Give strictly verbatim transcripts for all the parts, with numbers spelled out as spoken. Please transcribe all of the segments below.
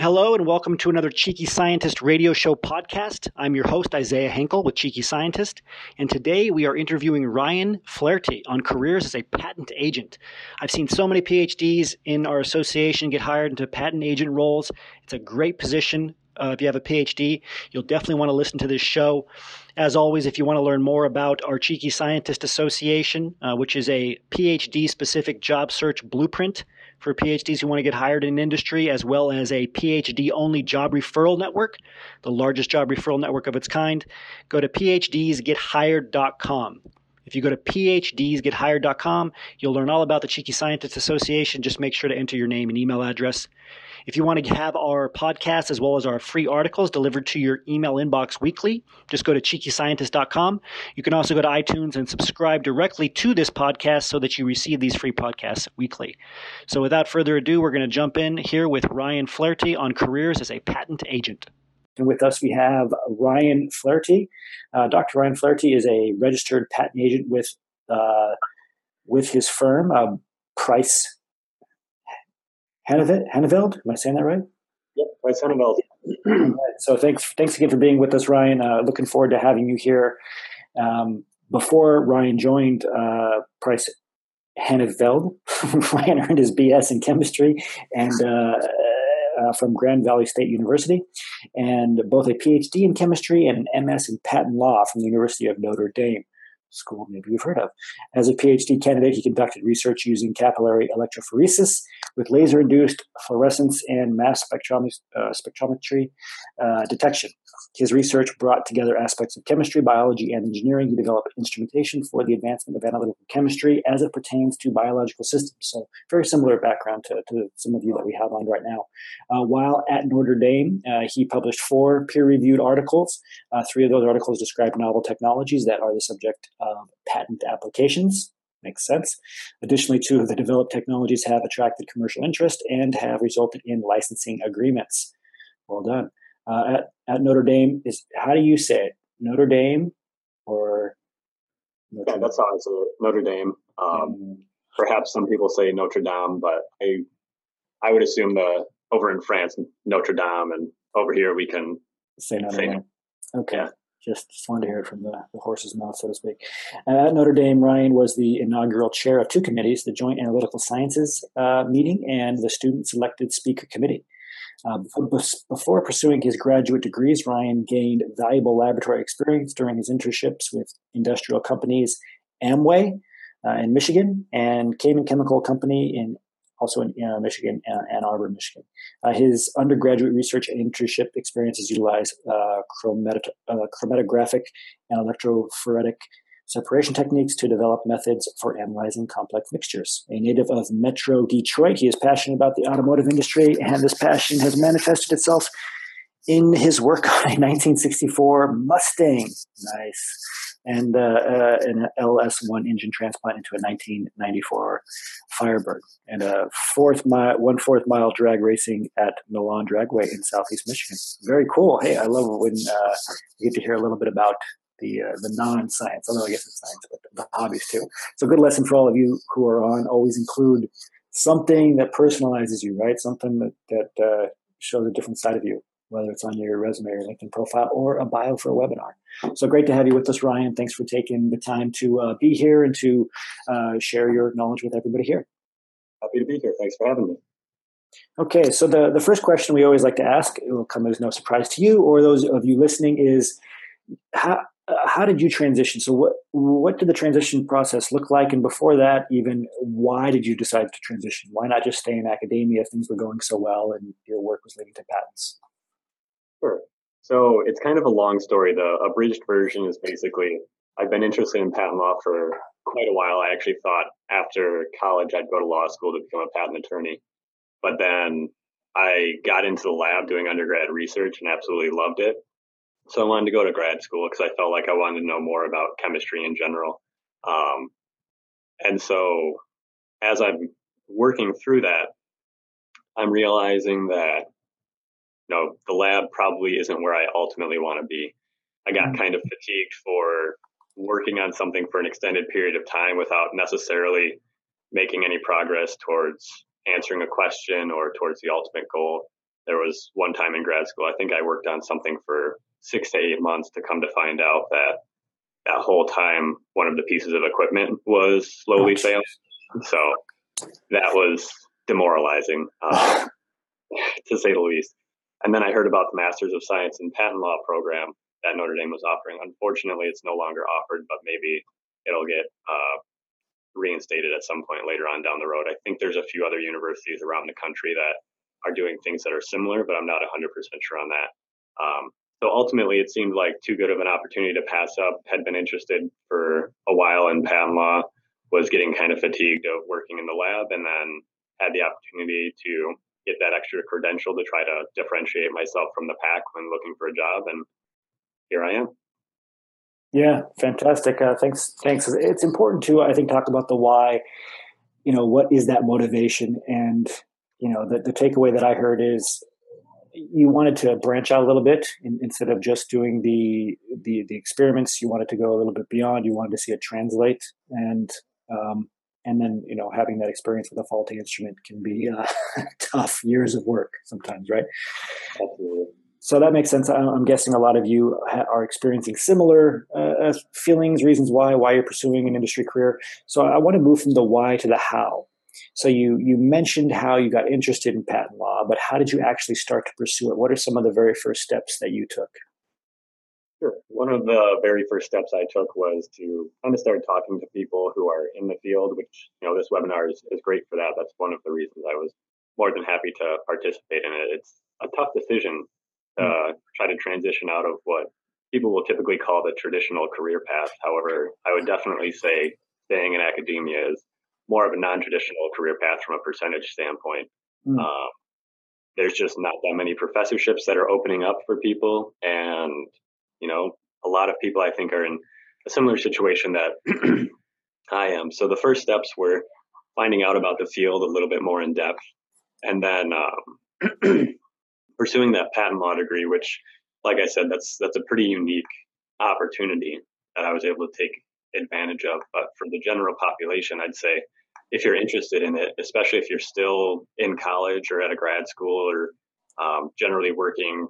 Hello and welcome to another Cheeky Scientist radio show podcast. I'm your host, Isaiah Henkel with Cheeky Scientist, and today we are interviewing Ryan Flaherty on careers as a patent agent. I've seen so many PhDs in our association get hired into patent agent roles. It's a great position. Uh, if you have a PhD, you'll definitely want to listen to this show. As always, if you want to learn more about our Cheeky Scientist Association, uh, which is a PhD-specific job search blueprint for PhDs who want to get hired in industry, as well as a PhD-only job referral network, the largest job referral network of its kind, go to P H Ds Get Hired dot com. If you go to P H Ds Get Hired dot com, you'll learn all about the Cheeky Scientist Association. Just make sure to enter your name and email address. If you want to have our podcast as well as our free articles delivered to your email inbox weekly, just go to Cheeky Scientist dot com. You can also go to iTunes and subscribe directly to this podcast so that you receive these free podcasts weekly. So without further ado, we're going to jump in here with Ryan Flaherty on careers as a patent agent. And with us, we have Ryan Flaherty. Uh, Doctor Ryan Flaherty is a registered patent agent with uh, with his firm, uh, Price Heneveld, am I saying that right? Yep, Price Heneveld. So thanks thanks again for being with us, Ryan. Uh, looking forward to having you here. Um, before Ryan joined uh, Price Heneveld, Ryan earned his B S in chemistry and uh, uh, from Grand Valley State University, and both a PhD in chemistry and an M S in patent law from the University of Notre Dame. School maybe you've heard of. As a PhD candidate, he conducted research using capillary electrophoresis with laser-induced fluorescence and mass spectrum- uh, spectrometry uh, detection. His research brought together aspects of chemistry, biology, and engineering. He developed instrumentation for the advancement of analytical chemistry as it pertains to biological systems. So very similar background to, to some of you that we have on right now. Uh, while at Notre Dame, uh, he published four peer-reviewed articles. Uh, three of those articles describe novel technologies that are the subject of patent applications. Makes sense. Additionally, two of the developed technologies have attracted commercial interest and have resulted in licensing agreements. Well done. Uh, at, at Notre Dame, is how do you say it? Notre Dame or Notre yeah, that's how I say it. Notre Dame. Um, mm. Perhaps some people say Notre Dame, but I I would assume that over in France, Notre Dame, and over here we can say Notre Dame. Okay. Yeah. Just, just wanted to hear it from the, the horse's mouth, so to speak. Uh, at Notre Dame, Ryan was the inaugural chair of two committees, the Joint Analytical Sciences uh, meeting and the Student Selected Speaker Committee. Uh, before pursuing his graduate degrees, Ryan gained valuable laboratory experience during his internships with industrial companies Amway uh, in Michigan and Cayman Chemical Company in also in uh, Michigan, uh, Ann Arbor, Michigan. Uh, his undergraduate research and internship experiences utilize uh, chromato- uh, chromatographic and electrophoretic separation techniques to develop methods for analyzing complex mixtures. A native of Metro Detroit, he is passionate about the automotive industry, and this passion has manifested itself in his work on a nineteen sixty-four Mustang. Nice. And uh, uh, an L S one engine transplant into a nineteen ninety-four Firebird, and a fourth mile, one fourth mile drag racing at Milan Dragway in Southeast Michigan. Very cool. Hey, I love it when uh, you get to hear a little bit about the uh, the non-science. Although I guess it's science, but the, the hobbies too. So, good lesson for all of you who are on. Always include something that personalizes you, right? Something that that uh, shows a different side of you, whether it's on your resume or LinkedIn profile or a bio for a webinar. So great to have you with us, Ryan. Thanks for taking the time to uh, be here and to uh, share your knowledge with everybody here. Happy to be here. Thanks for having me. Okay, so the, the first question we always like to ask, it will come as no surprise to you or those of you listening, is how uh, how did you transition? So what what did the transition process look like? And before that, even why did you decide to transition? Why not just stay in academia if things were going so well and your work was leading to patents? Sure. So it's kind of a long story. The abridged version is basically, I've been interested in patent law for quite a while. I actually thought after college, I'd go to law school to become a patent attorney. But then I got into the lab doing undergrad research and absolutely loved it. So I wanted to go to grad school because I felt like I wanted to know more about chemistry in general. Um, and so as I'm working through that, I'm realizing that no, the lab probably isn't where I ultimately want to be. I got kind of fatigued for working on something for an extended period of time without necessarily making any progress towards answering a question or towards the ultimate goal. There was one time in grad school, I think I worked on something for six to eight months to come to find out that that whole time one of the pieces of equipment was slowly failing. So that was demoralizing, uh, to say the least. And then I heard about the Masters of Science in Patent Law program that Notre Dame was offering. Unfortunately, it's no longer offered, but maybe it'll get uh, reinstated at some point later on down the road. I think there's a few other universities around the country that are doing things that are similar, but I'm not one hundred percent sure on that. Um, so ultimately, it seemed like too good of an opportunity to pass up. Had been interested for a while in patent law, was getting kind of fatigued of working in the lab, and then had the opportunity to get that extra credential to try to differentiate myself from the pack when looking for a job. And here I am. Yeah, fantastic. Uh, thanks. Thanks. It's important to, I think, talk about the why, you know, what is that motivation? And, you know, the, the takeaway that I heard is you wanted to branch out a little bit in, instead of just doing the, the, the experiments. You wanted to go a little bit beyond. You wanted to see it translate. And, um, And then, you know, having that experience with a faulty instrument can be uh, tough years of work sometimes, right? Absolutely. So that makes sense. I'm guessing a lot of you ha- are experiencing similar uh, feelings, reasons why, why you're pursuing an industry career. So I want to move from the why to the how. So you you mentioned how you got interested in patent law, but how did you actually start to pursue it? What are some of the very first steps that you took? Sure. One of the very first steps I took was to kind of start talking to people who are in the field, which, you know, this webinar is, is great for that. That's one of the reasons I was more than happy to participate in it. It's a tough decision to uh, try to transition out of what people will typically call the traditional career path. However, I would definitely say staying in academia is more of a non-traditional career path from a percentage standpoint. Mm. Um, there's just not that many professorships that are opening up for people. And you know, a lot of people, I think, are in a similar situation that I am. So the first steps were finding out about the field a little bit more in depth, and then um, pursuing that patent law degree, which, like I said, that's that's a pretty unique opportunity that I was able to take advantage of. But for the general population, I'd say if you're interested in it, especially if you're still in college or at a grad school or um, generally working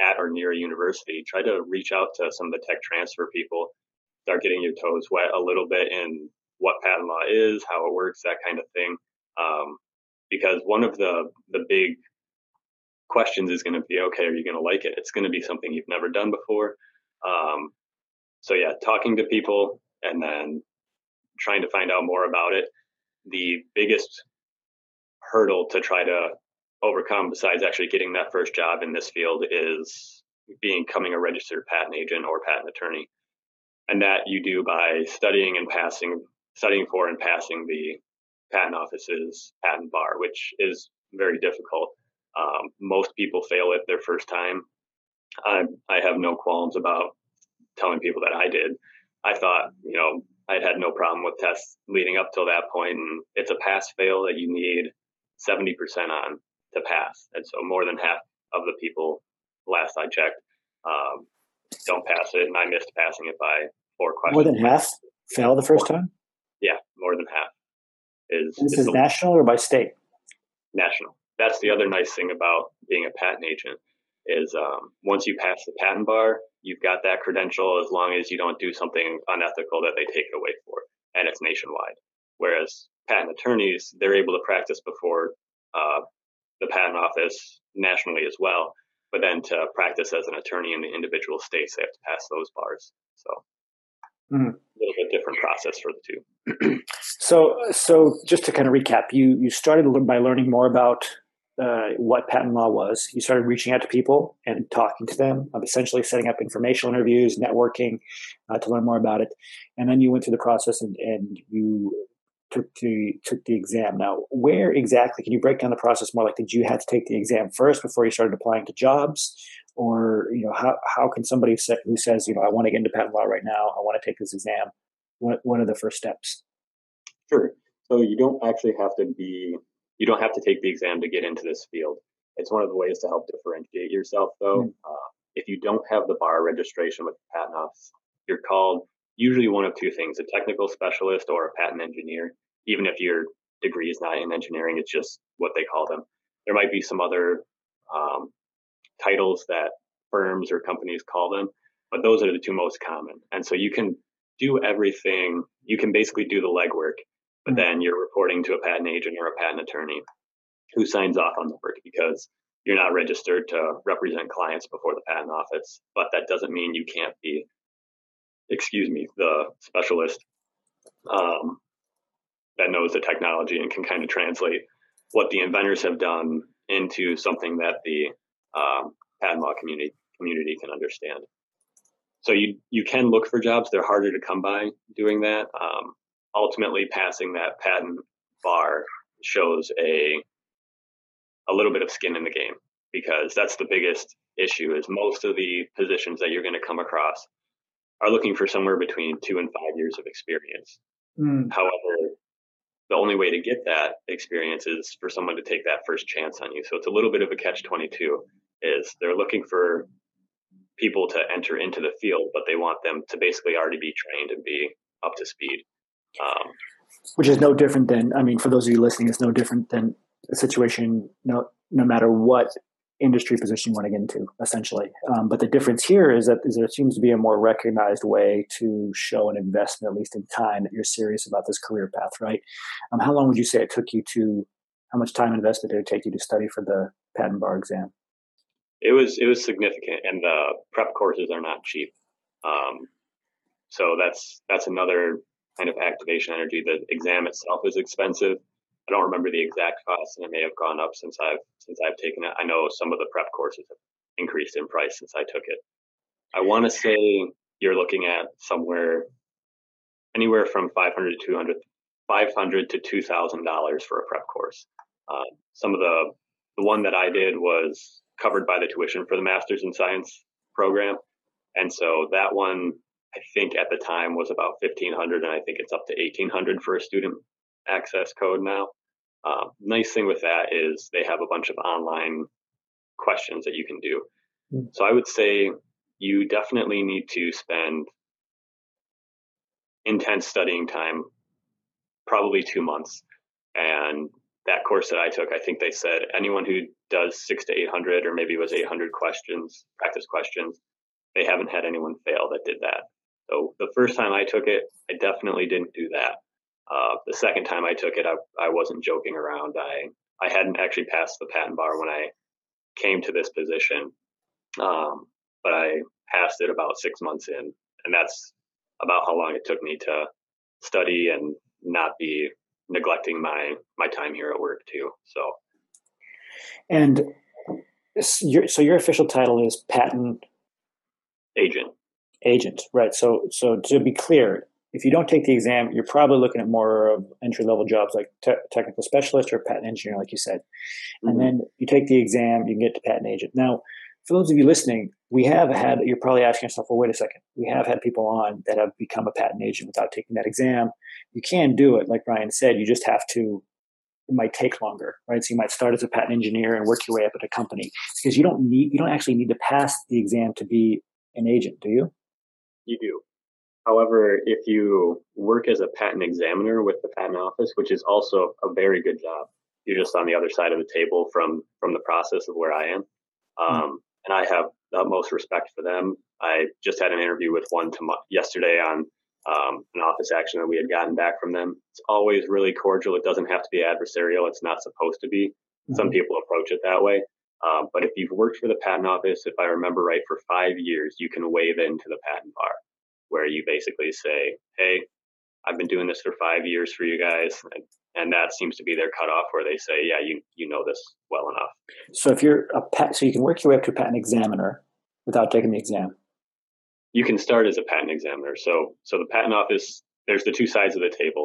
at or near a university, try to reach out to some of the tech transfer people, start getting your toes wet a little bit in what patent law is, how it works, that kind of thing. Um, because one of the, the big questions is going to be, okay, are you going to like it? It's going to be something you've never done before. Um, so yeah, talking to people and then trying to find out more about it. The biggest hurdle to try to overcome, besides actually getting that first job in this field, is becoming a registered patent agent or patent attorney. And that you do by studying and passing, studying for and passing the patent office's patent bar, which is very difficult. Um, most people fail it their first time. I, I have no qualms about telling people that I did. I thought, you know, I'd had no problem with tests leading up till that point, and it's a pass-fail that you need seventy percent on to pass. And so more than half of the people, last I checked, um, don't pass it. And I missed passing it by four questions. More than half fail the first time? Yeah, more than half. Is This is national or by state? National. That's the other nice thing about being a patent agent is um, once you pass the patent bar, you've got that credential as long as you don't do something unethical that they take it away for. And it's nationwide. Whereas patent attorneys, they're able to practice before uh, the patent office nationally as well, but then to practice as an attorney in the individual states, they have to pass those bars. So mm-hmm. a little bit different process for the two. so, so just to kind of recap, you, you started by learning more about uh, what patent law was. You started reaching out to people and talking to them, essentially setting up informational interviews, networking uh, to learn more about it. And then you went through the process and, and you took the, took the exam. Now, where exactly, can you break down the process more? Like, did you have to take the exam first before you started applying to jobs? Or, you know, how, how can somebody say, who says, you know, I want to get into patent law right now, I want to take this exam, what, what are the first steps? Sure. So you don't actually have to be, you don't have to take the exam to get into this field. It's one of the ways to help differentiate yourself, though. Mm-hmm. Uh, if you don't have the bar registration with the patent office, you're called usually one of two things, a technical specialist or a patent engineer. Even if your degree is not in engineering, it's just what they call them. There might be some other um, titles that firms or companies call them, but those are the two most common. And so you can do everything. You can basically do the legwork, but mm-hmm. then you're reporting to a patent agent or a patent attorney who signs off on the work, because you're not registered to represent clients before the patent office. But that doesn't mean you can't be, excuse me, the specialist um, that knows the technology and can kind of translate what the inventors have done into something that the um, patent law community community can understand. So you you can look for jobs. They're harder to come by doing that. Um, ultimately, passing that patent bar shows a a little bit of skin in the game, because that's the biggest issue. Is most of the positions that you're going to come across are looking for somewhere between two and five years of experience. Mm. However, the only way to get that experience is for someone to take that first chance on you. So it's a little bit of a catch twenty-two. Is they're looking for people to enter into the field, but they want them to basically already be trained and be up to speed. Um, Which is no different than, I mean, for those of you listening, it's no different than a situation, no, no matter what industry position you want to get into, essentially. Um, but the difference here is that there seems to be a more recognized way to show an investment, at least in time, that you're serious about this career path, right? Um, how long would you say it took you to, how much time invested did it take you to study for the patent bar exam? It was it was significant, and the prep courses are not cheap. Um, so that's that's another kind of activation energy. The exam itself is expensive. I don't remember the exact cost, and it may have gone up since I've since I've taken it. I know some of the prep courses have increased in price since I took it. I want to say you're looking at somewhere anywhere from five hundred to two hundred, five hundred to two thousand dollars for a prep course. Um, some of the the one that I did was covered by the tuition for the Master's in Science program. And so that one, I think at the time was about fifteen hundred, and I think it's up to eighteen hundred for a student access code now. Uh, nice thing with that is they have a bunch of online questions that you can do. Mm-hmm. So I would say you definitely need to spend intense studying time, probably two months. And that course that I took, I think they said anyone who does six to eight hundred, or maybe it was eight hundred questions, practice questions, they haven't had anyone fail that did that. So the first time I took it, I definitely didn't do that. Uh, the second time I took it, I, I wasn't joking around. I, I hadn't actually passed the patent bar when I came to this position, um, but I passed it about six months in, and that's about how long it took me to study and not be neglecting my, my time here at work too. So. And your, so your official title is patent agent. Agent, right? So, so to be clear, if you don't take the exam, you're probably looking at more of entry level jobs like te- technical specialist or patent engineer, like you said. And mm-hmm. then you take the exam, you can get to patent agent. Now, for those of you listening, we have had. You're probably asking yourself, "Well, wait a second. We have had people on that have become a patent agent without taking that exam. You can do it, like Ryan said. You just have to." It might take longer, right? So you might start as a patent engineer and work your way up at a company, because you don't need, you don't actually need to pass the exam to be an agent, do you? You do. However, if you work as a patent examiner with the patent office, which is also a very good job, you're just on the other side of the table from, from the process of where I am. Um, mm-hmm. And I have the utmost respect for them. I just had an interview with one tom- yesterday on Um, an office action that we had gotten back from them. It's always really cordial. It doesn't have to be adversarial. It's not supposed to be. Mm-hmm. Some people approach it that way. Um, but if you've worked for the patent office, if I remember right, for five years, you can waive into the patent bar, where you basically say, hey, I've been doing this for five years for you guys. And, and that seems to be their cutoff, where they say, yeah, you you know this well enough. So if you're a pat- so you can work your way up to a patent examiner without taking the exam. You can start as a patent examiner. So so the patent office, there's the two sides of the table.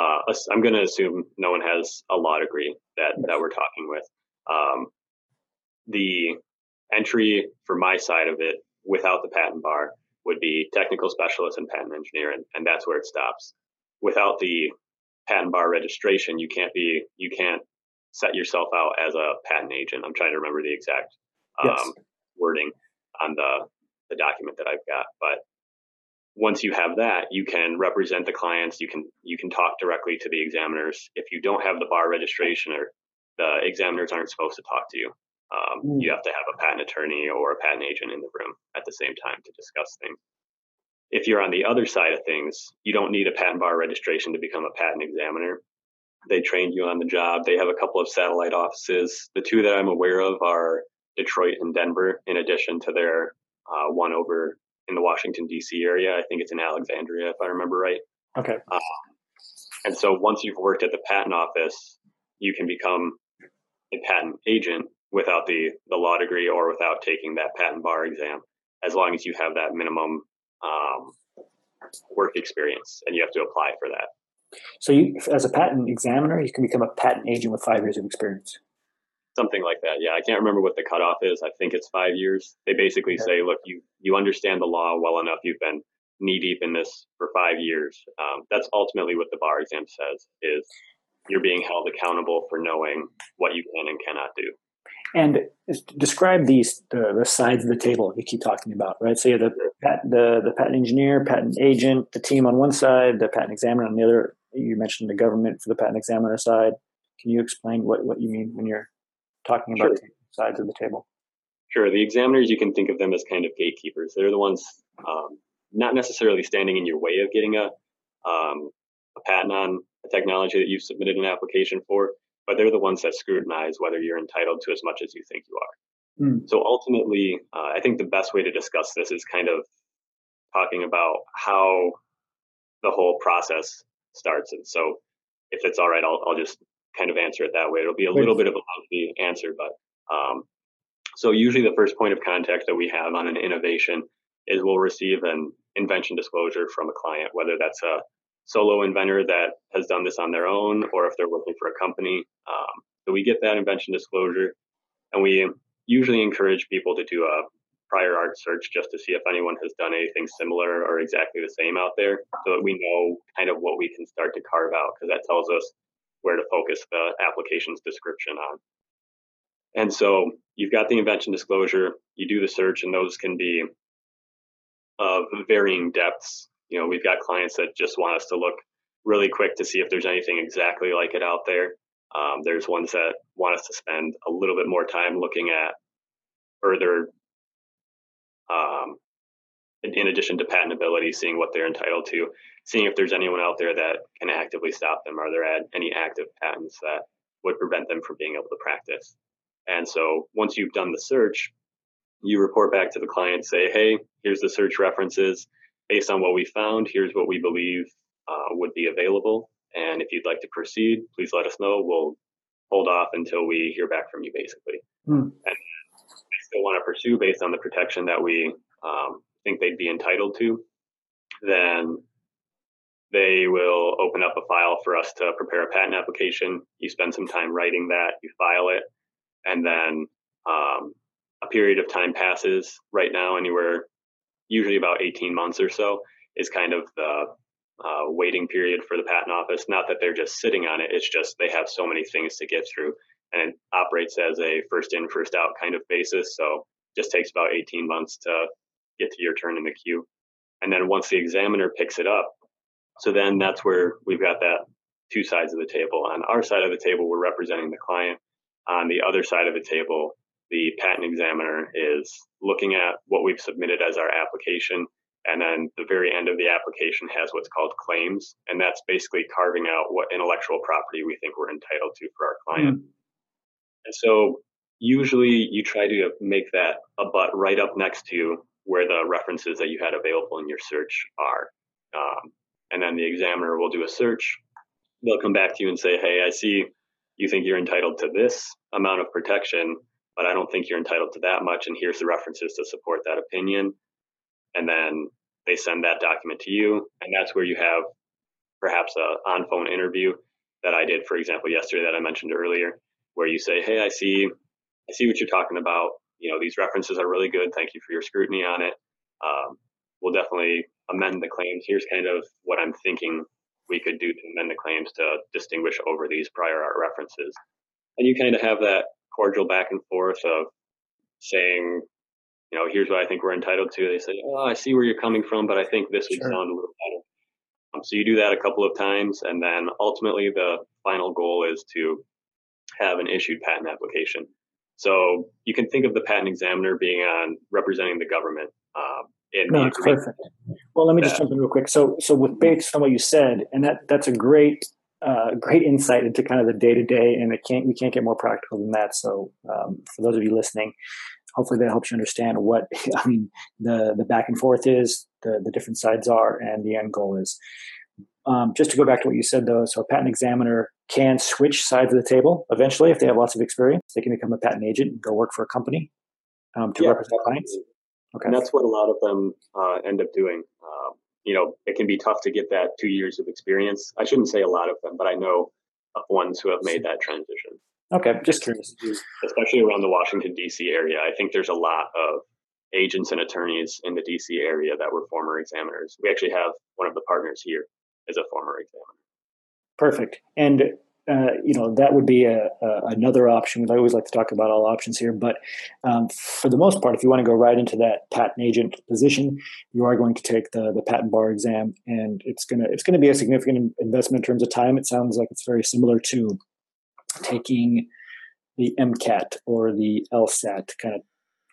Uh, I'm going to assume no one has a law degree that, that we're talking with. Um, the entry for my side of it without the patent bar would be technical specialist and patent engineer, and, and that's where it stops. Without the patent bar registration, you can't be you can't set yourself out as a patent agent. I'm trying to remember the exact um, yes. wording on the the document that I've got. But once you have that, you can represent the clients. You can, you can talk directly to the examiners. If you don't have the bar registration, or the examiners aren't supposed to talk to you. Um, mm. You have to have a patent attorney or a patent agent in the room at the same time to discuss things. If you're on the other side of things, you don't need a patent bar registration to become a patent examiner. They train you on the job. They have a couple of satellite offices. The two that I'm aware of are Detroit and Denver, in addition to their uh, one over in the Washington, D C area. I think it's in Alexandria, if I remember right. Okay. Uh, and so once you've worked at the patent office, you can become a patent agent without the, the law degree or without taking that patent bar exam, as long as you have that minimum um, work experience, and you have to apply for that. So you, as a patent examiner, you can become a patent agent with five years of experience. Something like that. Yeah. I can't remember what the cutoff is. I think it's five years. They basically okay. say, look, you, you understand the law well enough. You've been knee deep in this for five years. Um, that's ultimately what the bar exam says, is you're being held accountable for knowing what you can and cannot do. And describe these, the, the sides of the table you keep talking about, right? So you have the, the, the patent engineer, patent agent, the team on one side, the patent examiner on the other. You mentioned the government for the patent examiner side. Can you explain what, what you mean when you're talking about sure. the sides of the table? Sure. The examiners, you can think of them as kind of gatekeepers. They're the ones um, not necessarily standing in your way of getting a, um, a patent on a technology that you've submitted an application for, but they're the ones that scrutinize whether you're entitled to as much as you think you are. Mm. So ultimately, uh, I think the best way to discuss this is kind of talking about how the whole process starts. And so if it's all right, I'll, I'll just kind of answer it that way. It'll be a little bit of a lengthy answer, but um, so usually the first point of contact that we have on an innovation is we'll receive an invention disclosure from a client, whether that's a solo inventor that has done this on their own, or if they're working for a company. Um, so we get that invention disclosure, and we usually encourage people to do a prior art search just to see if anyone has done anything similar or exactly the same out there, so that we know kind of what we can start to carve out, because that tells us where to focus the application's description on. And so you've got the invention disclosure, you do the search, and those can be of varying depths. You know, we've got clients that just want us to look really quick to see if there's anything exactly like it out there. Um, there's ones that want us to spend a little bit more time looking at further, um, in addition to patentability, seeing what they're entitled to, seeing if there's anyone out there that can actively stop them. Are there any active patents that would prevent them from being able to practice? And so once you've done the search, you report back to the client, say, hey, here's the search references. Based on what we found, here's what we believe uh, would be available. And if you'd like to proceed, please let us know. We'll hold off until we hear back from you, basically. Mm. And they still want to pursue based on the protection that we um, think they'd be entitled to. Then they will open up a file for us to prepare a patent application. You spend some time writing that, you file it, and then um, a period of time passes. Right now, anywhere, usually about eighteen months or so, is kind of the uh, waiting period for the patent office. Not that they're just sitting on it, it's just they have so many things to get through, and it operates as a first in, first out kind of basis. So it just takes about eighteen months to get to your turn in the queue. And then once the examiner picks it up, so then that's where we've got that two sides of the table. On our side of the table, we're representing the client. On the other side of the table, the patent examiner is looking at what we've submitted as our application, and then the very end of the application has what's called claims, and that's basically carving out what intellectual property we think we're entitled to for our client. Mm-hmm. And so usually you try to make that abut right up next to where the references that you had available in your search are. Um, and then the examiner will do a search. They'll come back to you and say, hey, I see you think you're entitled to this amount of protection, but I don't think you're entitled to that much, and here's the references to support that opinion. And then they send that document to you, and that's where you have perhaps a on-phone interview that I did, for example, yesterday that I mentioned earlier, where you say, hey, I see I see what you're talking about. You know, these references are really good. Thank you for your scrutiny on it. Um, we'll definitely amend the claims. Here's kind of what I'm thinking we could do to amend the claims to distinguish over these prior art references. And you kind of have that cordial back and forth of saying, you know, here's what I think we're entitled to. They say, oh, I see where you're coming from, but I think this would sure. sound a little better. Um, so you do that a couple of times, and then ultimately the final goal is to have an issued patent application. So you can think of the patent examiner being on representing the government. Um, in no, that's perfect. Well, let me that. just jump in real quick. So, so with based on what you said, and that that's a great, uh, great insight into kind of the day to day, and it can't we can't get more practical than that. So, um, for those of you listening, hopefully that helps you understand what I mean the the back and forth is, the the different sides are, and the end goal is. Um, just to go back to what you said, though, so a patent examiner can switch sides of the table eventually if they have lots of experience. They can become a patent agent and go work for a company um, to yeah, represent clients. Okay. And that's what a lot of them uh, end up doing. Um, you know, it can be tough to get that two years of experience. I shouldn't say a lot of them, but I know of ones who have made that transition. Okay, just curious. Especially around the Washington, D C area. I think there's a lot of agents and attorneys in the D C area that were former examiners. We actually have one of the partners here as a former examiner. Perfect. And, uh, you know, that would be a, a, another option. I always like to talk about all options here. But um, for the most part, if you want to go right into that patent agent position, you are going to take the, the patent bar exam. And it's going to it's gonna be a significant investment in terms of time. It sounds like it's very similar to taking the MCAT or the LSAT kind of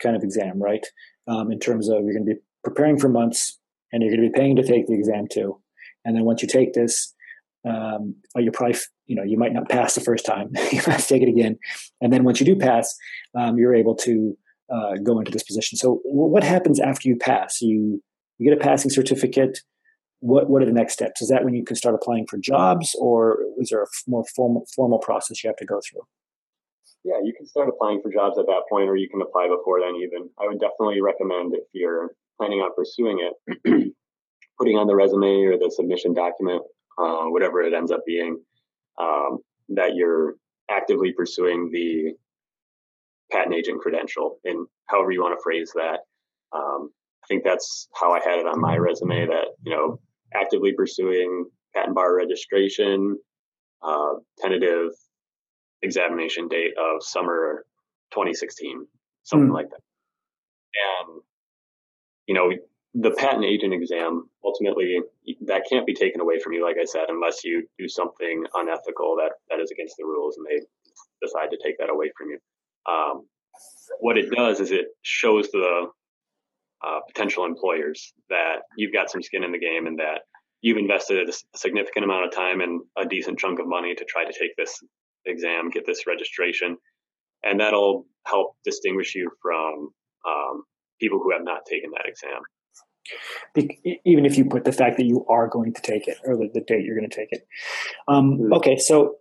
kind of exam, right? Um, in terms of you're going to be preparing for months and you're going to be paying to take the exam too. And then once you take this, um, you probably, you know, you might not pass the first time. You have to take it again. And then once you do pass, um, you're able to uh, go into this position. So what happens after you pass? You you get a passing certificate. What what are the next steps? Is that when you can start applying for jobs, or is there a more formal formal process you have to go through? Yeah, you can start applying for jobs at that point, or you can apply before then even. I would definitely recommend if you're planning on pursuing it, putting on the resume or the submission document, uh, whatever it ends up being, um, that you're actively pursuing the patent agent credential, and however you want to phrase that. Um, I think that's how I had it on my resume, that, you know, actively pursuing patent bar registration, uh, tentative examination date of summer twenty sixteen, something mm. like that. And, you know, the patent agent exam, ultimately, that can't be taken away from you, like I said, unless you do something unethical that, that is against the rules and they decide to take that away from you. Um, what it does is it shows the uh, potential employers that you've got some skin in the game and that you've invested a significant amount of time and a decent chunk of money to try to take this exam, get this registration, and that'll help distinguish you from um, people who have not taken that exam. Be- even if you put the fact that you are going to take it, or the, the date you're going to take it. Um, okay, so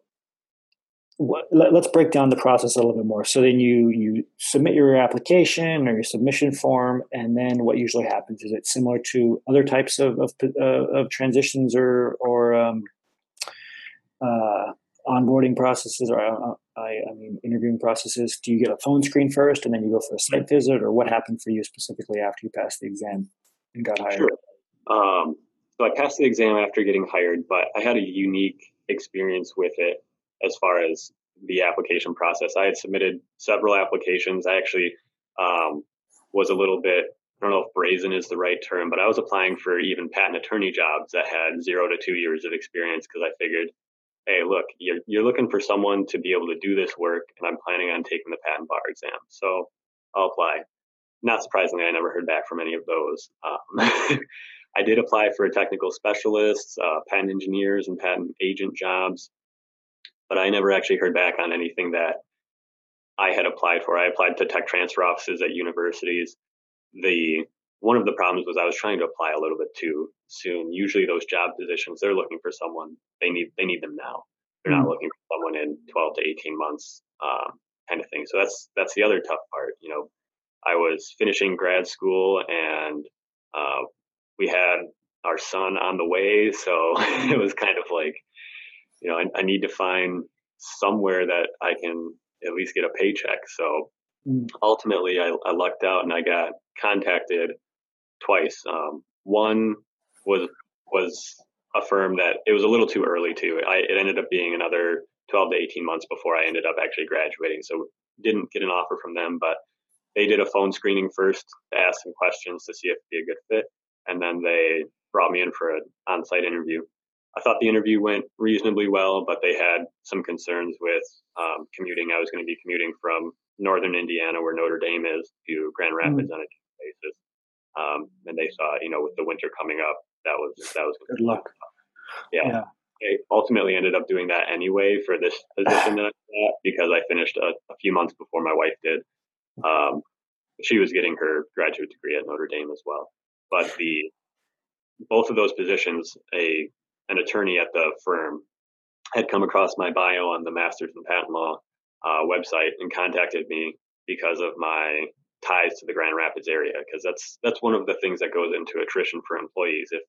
what, let, let's break down the process a little bit more. So then you you submit your application or your submission form, and then what usually happens? Is it similar to other types of of, uh, of transitions or or um, uh, onboarding processes, or uh, I, I mean interviewing processes? Do you get a phone screen first, and then you go for a site visit, or what happened for you specifically after you passed the exam and got hired? Sure. Um, so I passed the exam after getting hired, but I had a unique experience with it as far as the application process. I had submitted several applications. I actually um, was a little bit, I don't know if brazen is the right term, but I was applying for even patent attorney jobs that had zero to two years of experience because I figured, hey, look, you're, you're looking for someone to be able to do this work, and I'm planning on taking the patent bar exam. So I'll apply. Not surprisingly, I never heard back from any of those. Um, I did apply for technical specialists, uh, patent engineers, and patent agent jobs, but I never actually heard back on anything that I had applied for. I applied to tech transfer offices at universities. The one of the problems was I was trying to apply a little bit too soon. Usually, those job positions, they're looking for someone. They need they need them now. They're mm-hmm. not looking for someone in twelve to eighteen months, um, kind of thing. So that's that's the other tough part, you know. I was finishing grad school, and uh, we had our son on the way. So it was kind of like, you know, I, I need to find somewhere that I can at least get a paycheck. So ultimately, I, I lucked out and I got contacted twice. Um, one was was a firm that it was a little too early to. I, it ended up being another twelve to eighteen months before I ended up actually graduating. So didn't get an offer from them, but they did a phone screening first to ask some questions to see if it'd be a good fit. And then they brought me in for an on-site interview. I thought the interview went reasonably well, but they had some concerns with um, commuting. I was going to be commuting from northern Indiana, where Notre Dame is, to Grand Rapids mm. on a daily basis. Um, and they saw, you know, with the winter coming up, that was that was good luck. Yeah. yeah. I ultimately ended up doing that anyway for this position that I'm at, because I finished a, a few months before my wife did. Um, she was getting her graduate degree at Notre Dame as well. But the both of those positions, a an attorney at the firm had come across my bio on the Masters in Patent Law uh, website and contacted me because of my ties to the Grand Rapids area, because that's that's one of the things that goes into attrition for employees. If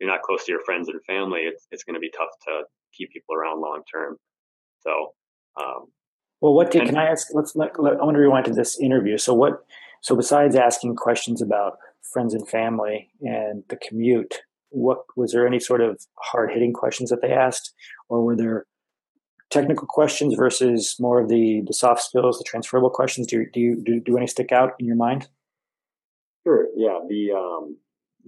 you're not close to your friends and family, it's it's going to be tough to keep people around long term. So, um, well, what did, and, can I ask? Let's let, let I want to rewind to this interview. So what? So besides asking questions about friends and family and the commute, what was there any sort of hard hitting questions that they asked, or were there technical questions versus more of the, the soft skills, the transferable questions? Do you, do you do do any stick out in your mind? Sure. Yeah. The um.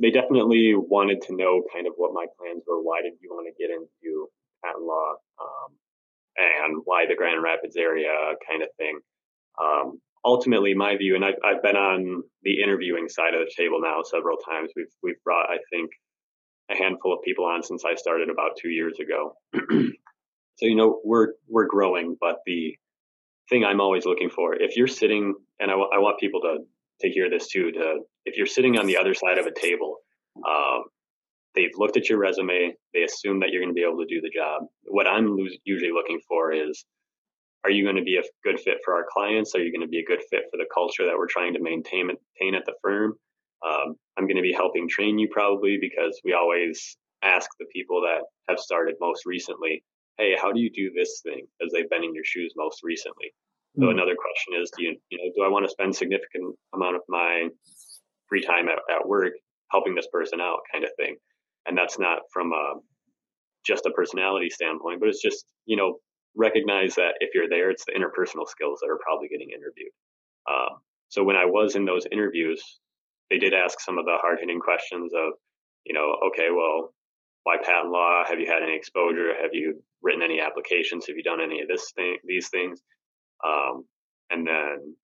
They definitely wanted to know kind of what my plans were. Why did you want to get into patent law, um, and why the Grand Rapids area kind of thing? Um, ultimately, my view, and I've, I've been on the interviewing side of the table now several times. We've we've brought, I think, a handful of people on since I started about two years ago. So, you know, we're we're growing, but the thing I'm always looking for, if you're sitting, and I, w- I want people to. to hear this too, to, if you're sitting on the other side of a table, um, they've looked at your resume, they assume that you're going to be able to do the job. What I'm lo- usually looking for is, are you going to be a good fit for our clients? Are you going to be a good fit for the culture that we're trying to maintain, maintain at the firm? Um, I'm going to be helping train you probably, because we always ask the people that have started most recently, hey, how do you do this thing? Because they've been in your shoes most recently. So another question is, do you, you know, do I want to spend significant amount of my free time at, at work helping this person out, kind of thing? And that's not from a, just a personality standpoint, but it's just, you know, recognize that if you're there, it's the interpersonal skills that are probably getting interviewed. Um, so when I was in those interviews, they did ask some of the hard hitting questions of, you know, okay, well, why patent law? Have you had any exposure? Have you written any applications? Have you done any of this thing, these things? Um, and then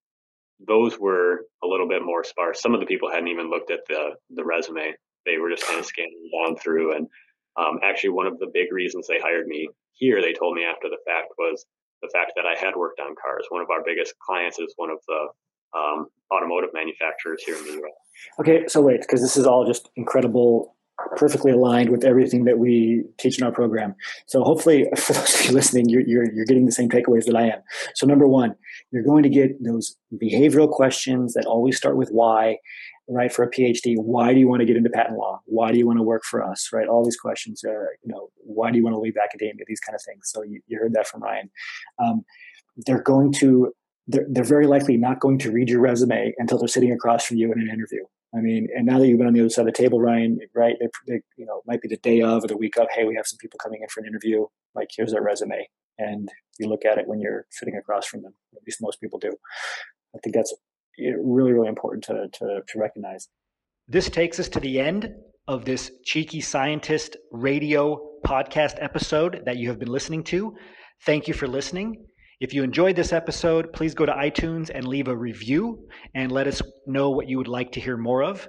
those were a little bit more sparse. Some of the people hadn't even looked at the, the resume. They were just kind of scanning down through. And um, actually, one of the big reasons they hired me here, they told me after the fact, was the fact that I had worked on cars. One of our biggest clients is one of the um, automotive manufacturers here in the U S. Okay, so wait, because this is all just incredible, perfectly aligned with everything that we teach in our program. So hopefully for those of you listening, you're, you're, you're getting the same takeaways that I am. So number one, you're going to get those behavioral questions that always start with why, right? For a PhD, why do you want to get into patent law? Why do you want to work for us, right? All these questions are, you know, why do you want to leave academia? These kind of things. So you, you heard that from Ryan. Um, they're going to, they're, they're very likely not going to read your resume until they're sitting across from you in an interview. I mean, and now that you've been on the other side of the table, Ryan, right, they, they, you know, might be the day of or the week of, hey, we have some people coming in for an interview, like, here's our resume. And you look at it when you're sitting across from them, at least most people do. I think that's really, really important to, to, to recognize. This takes us to the end of this Cheeky Scientist radio podcast episode that you have been listening to. Thank you for listening. If you enjoyed this episode, please go to iTunes and leave a review and let us know what you would like to hear more of.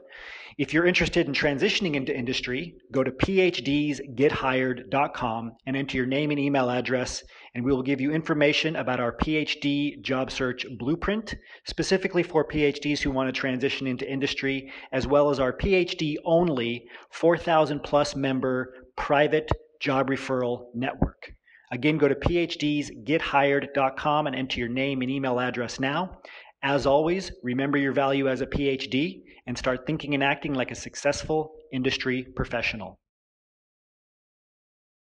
If you're interested in transitioning into industry, go to P H Ds Get Hired dot com and enter your name and email address, and we will give you information about our PhD job search blueprint, specifically for PhDs who want to transition into industry, as well as our PhD-only four thousand plus member private job referral network. Again, go to P H Ds Get Hired dot com and enter your name and email address now. As always, remember your value as a PhD and start thinking and acting like a successful industry professional.